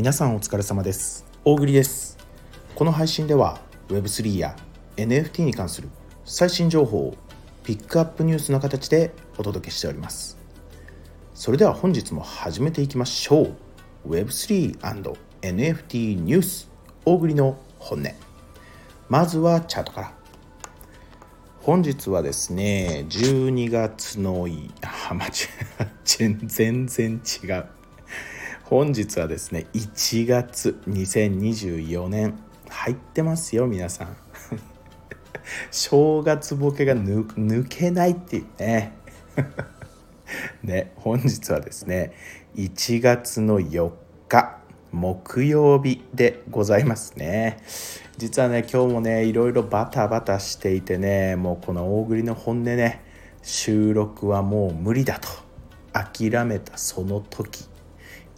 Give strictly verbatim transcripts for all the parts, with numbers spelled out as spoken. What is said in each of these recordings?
皆さんお疲れ様です。大栗です。この配信では ウェブスリー や エヌエフティー に関する最新情報をピックアップニュースの形でお届けしております。それでは本日も始めていきましょう。 ウェブスリーアンドエヌエフティー ニュース大栗の本音。まずはチャートから。本日はですね、じゅうにがつのいあ間違う全然違う本日はですね、いちがつにせんにじゅうよねん、入ってますよ皆さん正月ボケがぬ抜けないっていうねね、本日はですねいちがつのよっか木曜日でございますね。実はね、今日もねいろいろバタバタしていてね、もうこの大栗の本音ね、収録はもう無理だと諦めたその時、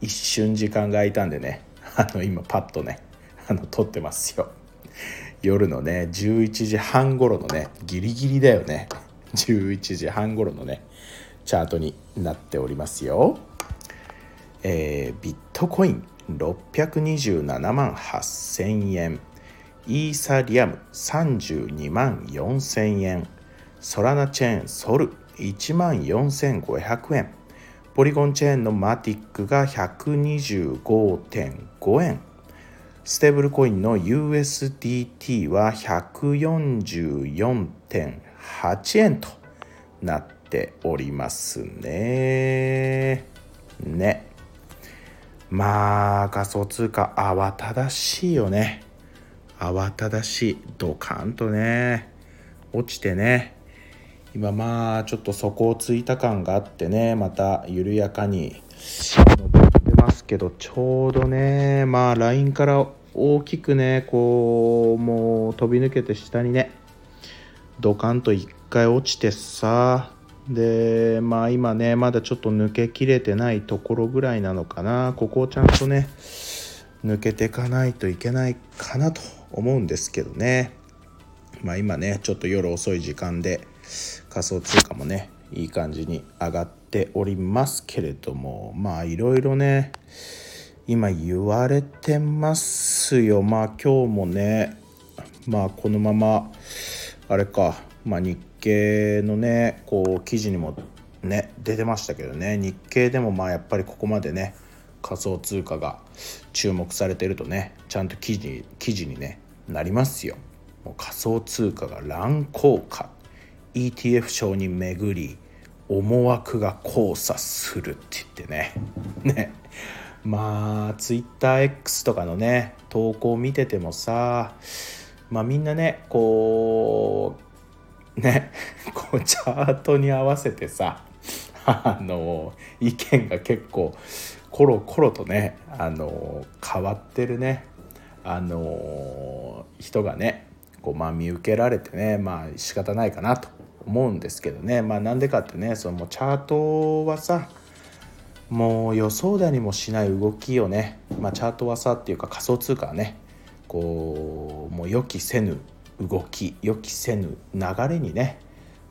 一瞬時間が空いたんでね、あの今パッとねあの撮ってますよ。夜のねじゅういちじはん頃のね、ギリギリだよね、じゅういちじはん頃のねチャートになっておりますよ。えー、ビットコインろっぴゃくにじゅうななまんはっせんえん、イーサリアムさんじゅうにまんよんせんえん、ソラナチェーンソルいちまんよんせんごひゃくえん、ポリゴンチェーンのマティックが ひゃくにじゅうごてんごえん、ステーブルコインの ユーエスディーティー は ひゃくよんじゅうよんてんはちえんとなっておりますね。ね。まあ仮想通貨慌ただしいよね。慌ただしい。ドカンとね落ちてね、今まあちょっと底をついた感があってね、また緩やかに上ってますけど、ちょうどねまあラインから大きくねこうもう飛び抜けて下にねドカンと一回落ちてさ、でまあ今ねまだちょっと抜けきれてないところぐらいなのかな。ここをちゃんとね抜けていかないといけないかなと思うんですけどね。まあ今ねちょっと夜遅い時間で仮想通貨もねいい感じに上がっておりますけれども、まあいろいろね今言われてますよ。まあ今日もねまあこのままあれか、まあ、日経のねこう記事にもね出てましたけどね、日経でもまあやっぱりここまでね仮想通貨が注目されてるとね、ちゃんと記事、記事に、ね、なりますよ。もう仮想通貨が乱高下、イーティーエフ 賞に巡り思惑が交差するって言ってねね、まあ ツイッターエックス とかのね投稿を見ててもさ、まあみんなねこうねこうチャートに合わせてさ、あの意見が結構コロコロとねあの変わってるねあの人がねこうまあ見受けられてね、まあ仕方ないかなと思うんですけどね。まあなんでかってね、そのもうチャートはさもう予想だにもしない動きをね、まあチャートはさっていうか仮想通貨はねこうもう予期せぬ動き、予期せぬ流れにね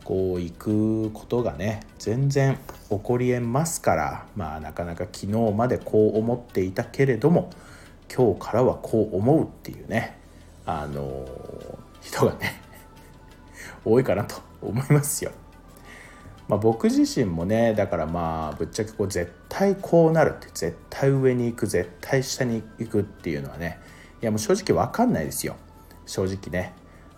こう行くことがね全然起こりえますから、まあなかなか昨日までこう思っていたけれども今日からはこう思うっていうねあの人がね多いかなと思いますよ。まあ、僕自身もねだからまあぶっちゃけこう絶対こうなるって、絶対上に行く、絶対下に行くっていうのはね、いやもう正直分かんないですよ正直ね。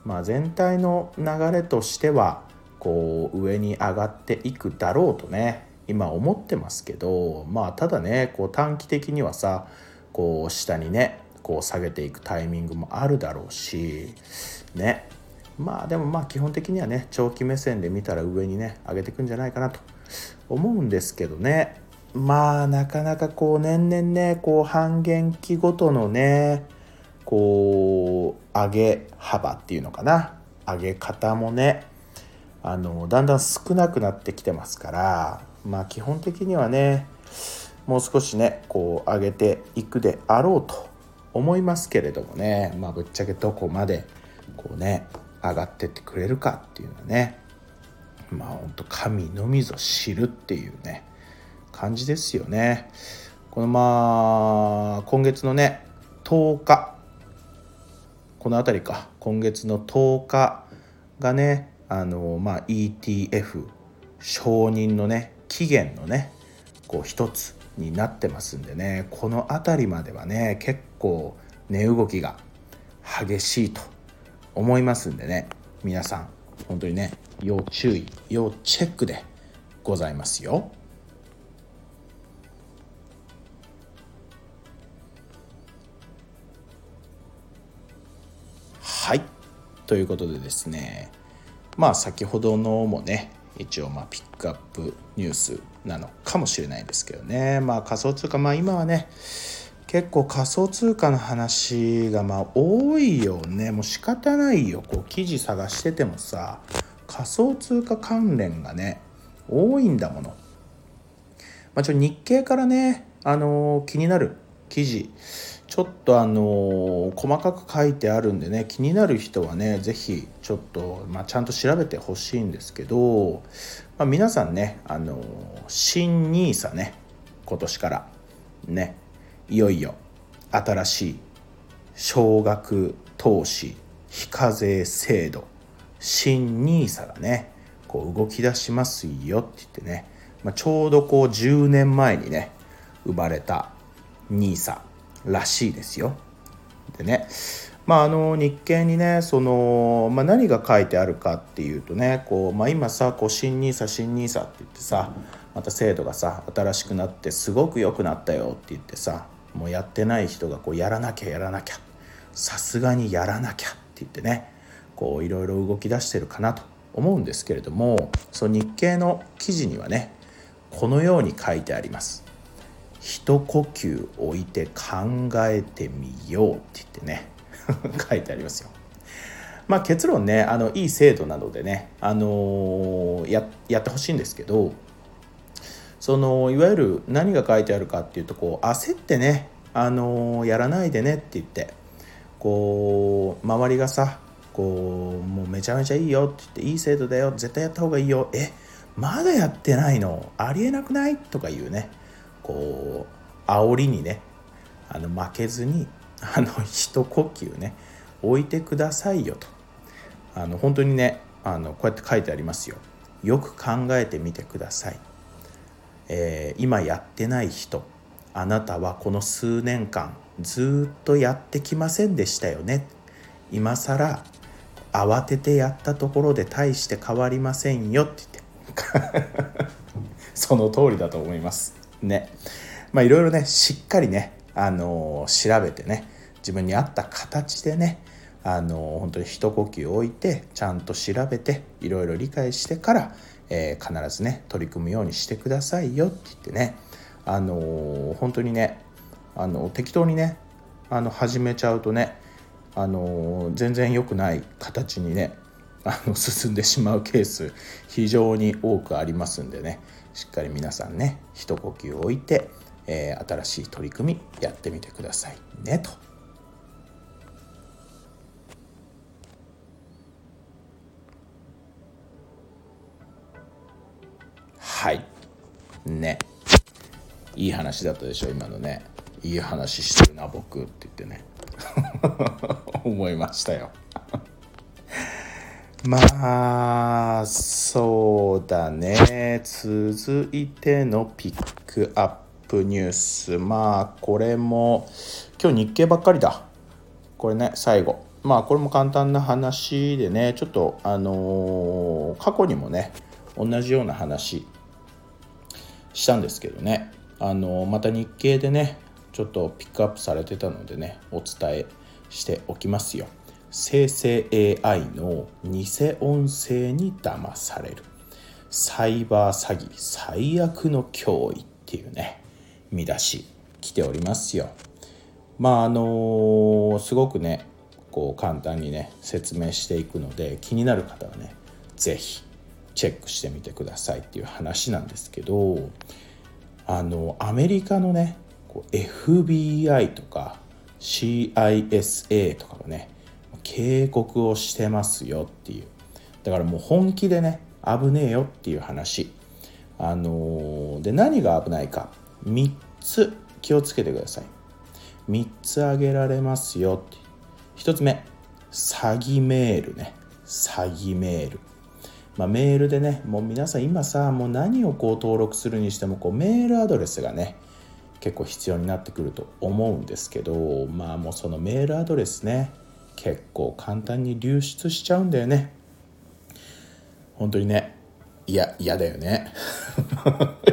まあ全体の流れとしてはこう上に上がっていくだろうとね今思ってますけど、まあただねこう短期的にはさこう下にねこう下げていくタイミングもあるだろうしね、まあでもまあ基本的にはね長期目線で見たら上にね上げていくんじゃないかなと思うんですけどね。まあなかなかこう年々ねこう半減期ごとのねこう上げ幅っていうのかな、上げ方もねあのだんだん少なくなってきてますから、まあ基本的にはねもう少しねこう上げていくであろうと思いますけれどもね、まあぶっちゃけどこまでこうね上がってってくれるかっていうのはね、まあほんと神のみぞ知るっていうね感じですよね。このまあ今月のねとおか、このあたりか、今月のとおかがね、あのまあ イーティーエフ 承認のね期限のねこう一つになってますんでね、このあたりまではね結構値動きが激しいと思いますんでね、皆さん本当にね要注意要チェックでございますよ。はい、ということでですね、まあ先ほどのもね一応まあピックアップニュースなのかもしれないですけどね、まあ仮想通貨、まあ今はね結構仮想通貨の話がまあ多いよね。もう仕方ないよ、こう記事探しててもさ仮想通貨関連がね多いんだもの。まあ、ちょっと日経からね、あのー、気になる記事ちょっとあのー、細かく書いてあるんでね、気になる人はねぜひちょっと、まあ、ちゃんと調べてほしいんですけど、まあ、皆さんね、あのー、新シーアイエスエーね、今年からねいよいよ新しい少額投資非課税制度新シーアイエスエーがねこう動き出しますよって言ってね、まあ、ちょうどこうじゅうねんまえにね生まれたシーアイエスエーらしいですよ。でね、まああの日経にねその、まあ、何が書いてあるかっていうとね、こう、まあ、今さこう新シーアイエスエー新シーアイエスエーって言ってさ、また制度がさ新しくなってすごく良くなったよって言ってさ、もうやってない人がこうやらなきゃやらなきゃさすがにやらなきゃって言ってねこういろいろ動き出してるかなと思うんですけれども、その日経の記事にはねこのように書いてあります。一呼吸置いて考えてみようって言ってね書いてありますよ。まあ結論ね、あのいい制度なのでね、あのー、や, やってほしいんですけど、そのいわゆる何が書いてあるかっていうと、こう焦ってね、あのー、やらないでねって言ってこう周りがさこうもうめちゃめちゃいいよって言っていい制度だよ絶対やった方がいいよ、えまだやってないのありえなくないとかいうねこう煽りにねあの負けずにあの一呼吸ね置いてくださいよと、あの本当にねあのこうやって書いてありますよ。よく考えてみてください、えー、今やってない人あなたはこの数年間ずっとやってきませんでしたよね。今更慌ててやったところで大して変わりませんよって言ってその通りだと思いますね。まあいろいろねしっかりね、あのー、調べてね自分に合った形でね、あのー、本当に一呼吸置いてちゃんと調べていろいろ理解してから、えー、必ずね取り組むようにしてくださいよって言ってね、あのー、本当にねあの適当にねあの始めちゃうとね、あのー、全然良くない形にねあの進んでしまうケース非常に多くありますんでね、しっかり皆さんね一呼吸置いて、えー、新しい取り組みやってみてくださいねと。はいね、いい話だったでしょ今のね。いい話してるな僕って言ってね思いましたよまあそうだね、続いてのピックアップニュース、まあこれも今日日経ばっかりだこれね最後、まあこれも簡単な話でね、ちょっとあのー、過去にもね同じような話したんですけどね、あのー、また日経でねちょっとピックアップされてたのでねお伝えしておきますよ。生成 エーアイ の偽音声に騙されるサイバー詐欺最悪の脅威っていうね見出し来ておりますよ。まああのすごくねこう簡単にね説明していくので気になる方はねぜひチェックしてみてくださいっていう話なんですけど、あのアメリカのねこう エフビーアイ とか シーアイエスエー とかがね警告をしてますよっていう、だからもう本気でね危ねえよっていう話、あのー、で何が危ないかみっつ気をつけてください。みっつ挙げられますよって。ひとつめ、詐欺メールね。詐欺メール。まあ、メールでね、もう皆さん今さ、もう何をこう登録するにしてもこうメールアドレスがね、結構必要になってくると思うんですけど、まあもうそのメールアドレスね、結構簡単に流出しちゃうんだよね。本当にね、いや、嫌だよね。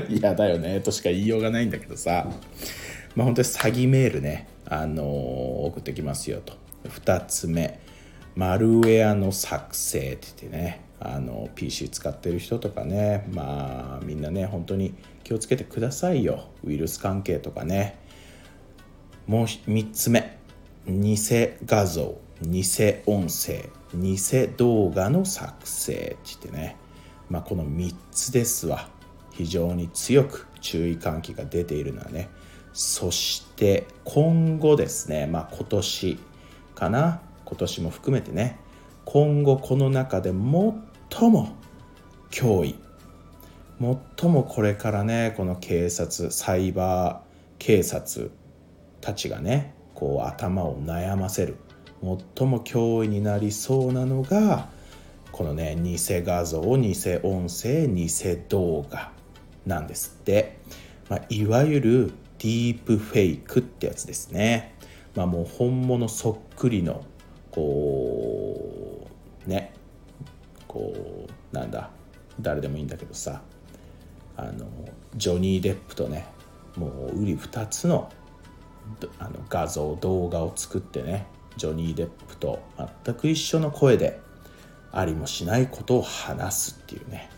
嫌だよねとしか言いようがないんだけどさ、まあ本当に詐欺メールね、あのー、送ってきますよと。ふたつめ、マルウェアの作成って言ってね、あの ピーシー 使ってる人とかね、まあみんなね本当に気をつけてくださいよ、ウイルス関係とかね。もうみっつめ、偽画像、偽音声、偽動画の作成って言ってね、まあこのみっつですわ。非常に強く注意喚起が出ているのはね。そして今後ですね、まあ今年かな、今年も含めてね、今後この中で最も脅威、最もこれからね、この警察、サイバー警察たちがね、こう頭を悩ませる、最も脅威になりそうなのが、このね、偽画像、偽音声、偽動画なんですって。まあ、いわゆるディープフェイクってやつですね。まあもう本物そっくりの、こう、ね、こうなんだ、誰でもいいんだけどさ、あのジョニー・デップとね、もううり二つの、あの画像動画を作ってね、ジョニー・デップと全く一緒の声でありもしないことを話すっていうね、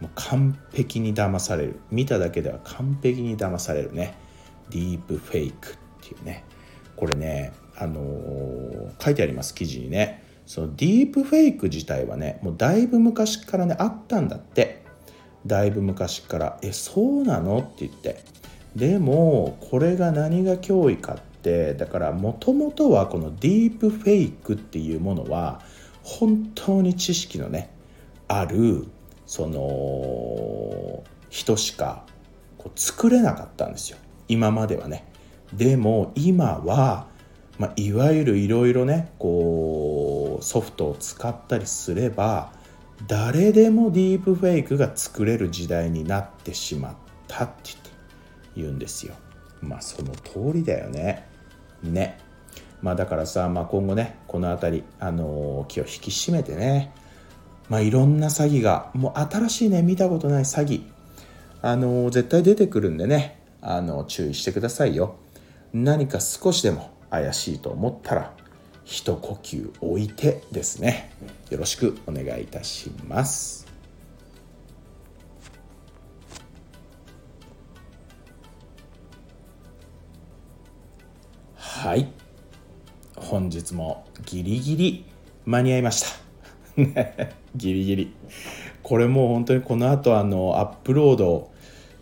もう完璧に騙される、見ただけでは完璧に騙されるね、ディープフェイクっていうね、これね、あのー、書いてあります、記事にね。そのディープフェイク自体はね、もうだいぶ昔からねあったんだって。だいぶ昔から。え、そうなのって言って、でもこれが何が脅威かって、だからもともとはこのディープフェイクっていうものは本当に知識のねあるその人しかこう作れなかったんですよ、今まではね。でも今は、まあ、いわゆるいろいろねこうソフトを使ったりすれば誰でもディープフェイクが作れる時代になってしまったって言うんですよ。まあその通りだよね。ね。まあだからさ、まあ、今後ねこの辺り、あのー、気を引き締めてね、まあ、いろんな詐欺がもう新しいね、見たことない詐欺、あのー、絶対出てくるんでね、あのー、注意してくださいよ。何か少しでも怪しいと思ったら一呼吸置いてですね、よろしくお願いいたします。はい、本日もギリギリ間に合いましたギリギリ、これもう本当にこの後あのアップロード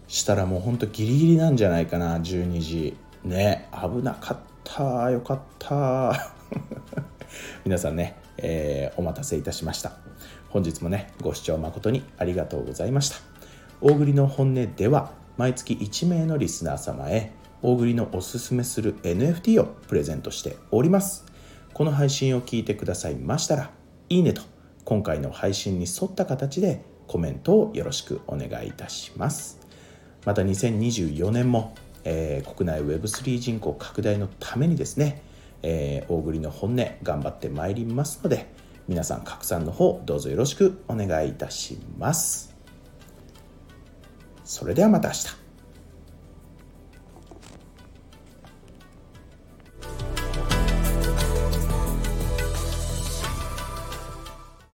したらもう本当ギリギリなんじゃないかな、じゅうにじね。危なかった、よかった皆さんね、えー、お待たせいたしました。本日もねご視聴誠にありがとうございました。大栗の本音では毎月いちめいのリスナー様へ大栗のおすすめする エヌエフティー をプレゼントしております。この配信を聞いてくださいましたらいいねと今回の配信に沿った形でコメントをよろしくお願いいたします。またにせんにじゅうよねんも、えー、国内 ウェブスリー 人口拡大のためにですね、えー、大栗の本音頑張ってまいりますので、皆さん拡散の方どうぞよろしくお願いいたします。それではまた明日。